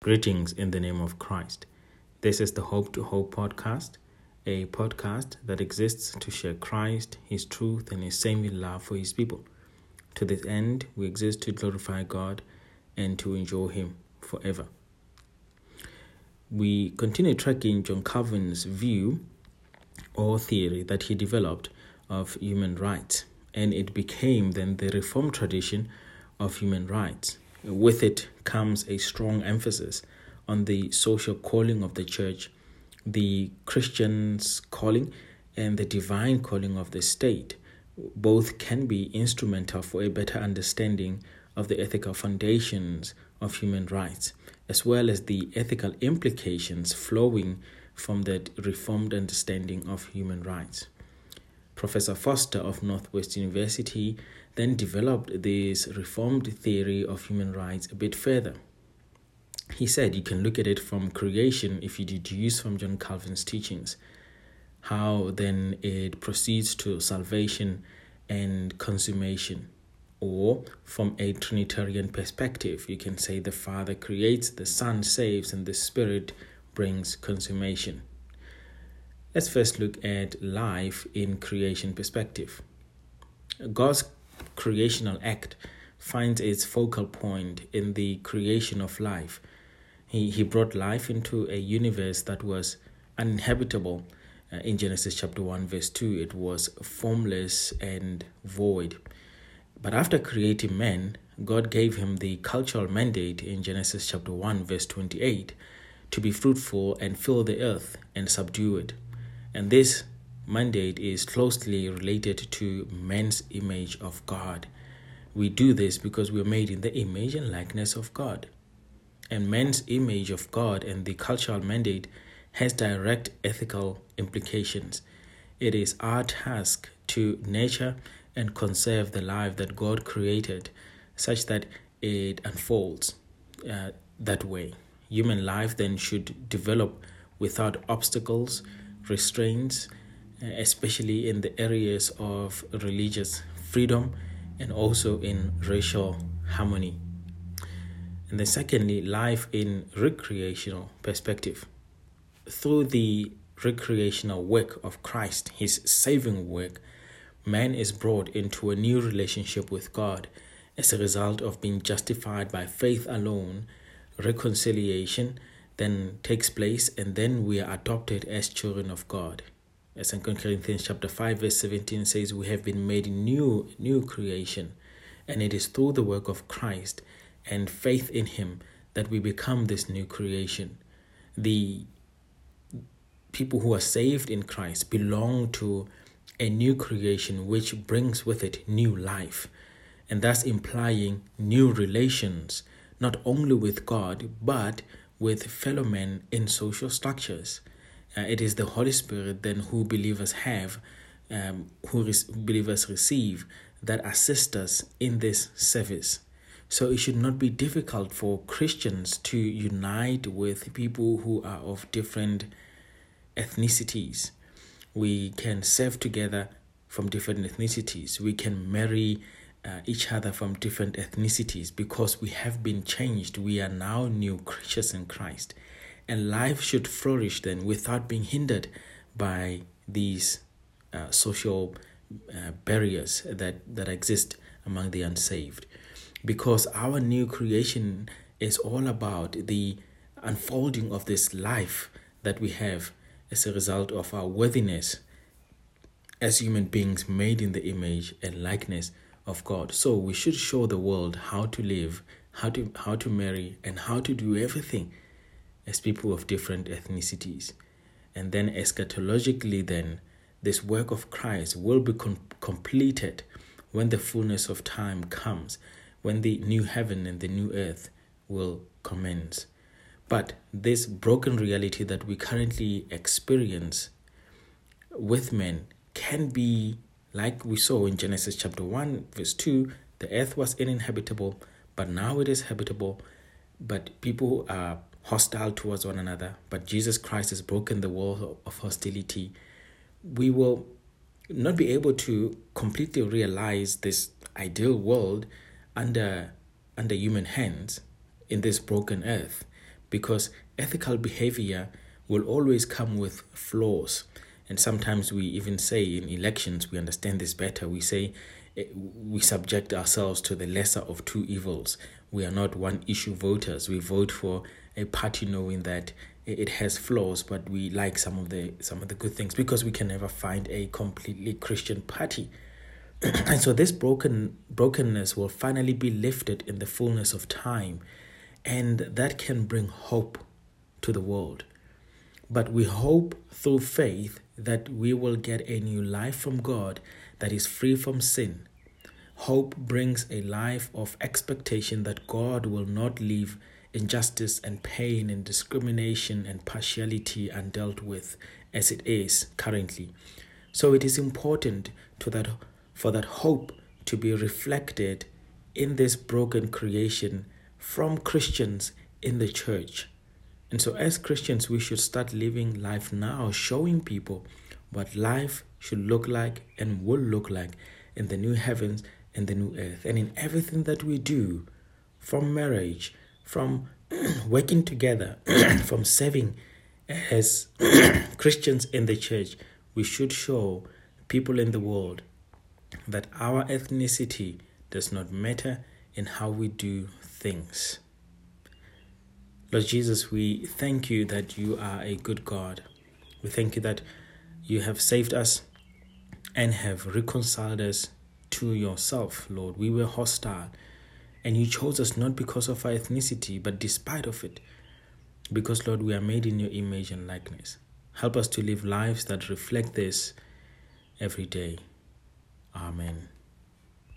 Greetings in the name of Christ. This is the Hope to Hope podcast, a podcast that exists to share Christ, His truth, and His saving love for His people. To this end, we exist to glorify God and to enjoy Him forever. We continue tracking John Calvin's view or theory that he developed of human rights, and it became then the Reformed tradition of human rights. With it comes a strong emphasis on the social calling of the church, the Christian's calling, and the divine calling of the state. Both can be instrumental for a better understanding of the ethical foundations of human rights, as well as the ethical implications flowing from that Reformed understanding of human rights. Professor Foster of Northwest University then developed this Reformed theory of human rights a bit further. He said you can look at it from creation if you deduce from John Calvin's teachings, how then it proceeds to salvation and consummation. Or from a Trinitarian perspective, you can say the Father creates, the Son saves, and the Spirit brings consummation. Let's first look at life in creation perspective. God's creational act finds its focal point in the creation of life. He brought life into a universe that was uninhabitable. In Genesis chapter 1 verse 2, it was formless and void. But after creating man, God gave him the cultural mandate in Genesis chapter 1 verse 28 to be fruitful and fill the earth and subdue it. And this mandate is closely related to man's image of God. We do this because we are made in the image and likeness of God. And man's image of God and the cultural mandate has direct ethical implications. It is our task to nurture and conserve the life that God created such that it unfolds that way. Human life then should develop without obstacles, restraints, especially in the areas of religious freedom and also in racial harmony. And then secondly, life in recreational perspective. Through the recreational work of Christ, His saving work, man is brought into a new relationship with God as a result of being justified by faith alone. Reconciliation then takes place, and then we are adopted as children of God. As 2 Corinthians chapter 5 verse 17 says, we have been made new creation, and it is through the work of Christ and faith in Him that we become this new creation. The people who are saved in Christ belong to a new creation which brings with it new life, and thus implying new relations, not only with God, but with fellow men in social structures. It is the Holy Spirit then who believers have, believers receive, that assist us in this service. So it should not be difficult for Christians to unite with people who are of different ethnicities. We can serve together from different ethnicities. We can marry each other from different ethnicities because we have been changed. We are now new creatures in Christ, and life should flourish then without being hindered by these social barriers that exist among the unsaved, because our new creation is all about the unfolding of this life that we have as a result of our worthiness as human beings made in the image and likeness of God. So we should show the world how to live, how to marry, and how to do everything as people of different ethnicities. And then eschatologically then, this work of Christ will be completed when the fullness of time comes, when the new heaven and the new earth will commence. But this broken reality that we currently experience with men can be, like we saw in Genesis chapter 1 verse 2, the earth was uninhabitable, but now it is habitable. But people are hostile towards one another, but Jesus Christ has broken the wall of hostility. We will not be able to completely realize this ideal world under human hands in this broken earth, because ethical behavior will always come with flaws. And sometimes we even say in elections, we understand this better. We say we subject ourselves to the lesser of two evils. We are not one-issue voters. We vote for a party knowing that it has flaws, but we like some of the good things because we can never find a completely Christian party. And so this brokenness will finally be lifted in the fullness of time, and that can bring hope to the world. But we hope through faith that we will get a new life from God that is free from sin. Hope brings a life of expectation that God will not leave injustice and pain and discrimination and partiality undealt with as it is currently. So it is important for that hope to be reflected in this broken creation from Christians in the church. And so as Christians, we should start living life now, showing people what life should look like and will look like in the new heavens and the new earth. And in everything that we do, from marriage, from working together, from serving as Christians in the church, we should show people in the world that our ethnicity does not matter in how we do things. Lord Jesus, we thank you that you are a good God. We thank you that you have saved us and have reconciled us to yourself, Lord. We were hostile, and you chose us not because of our ethnicity, but despite of it. Because, Lord, we are made in your image and likeness. Help us to live lives that reflect this every day. Amen.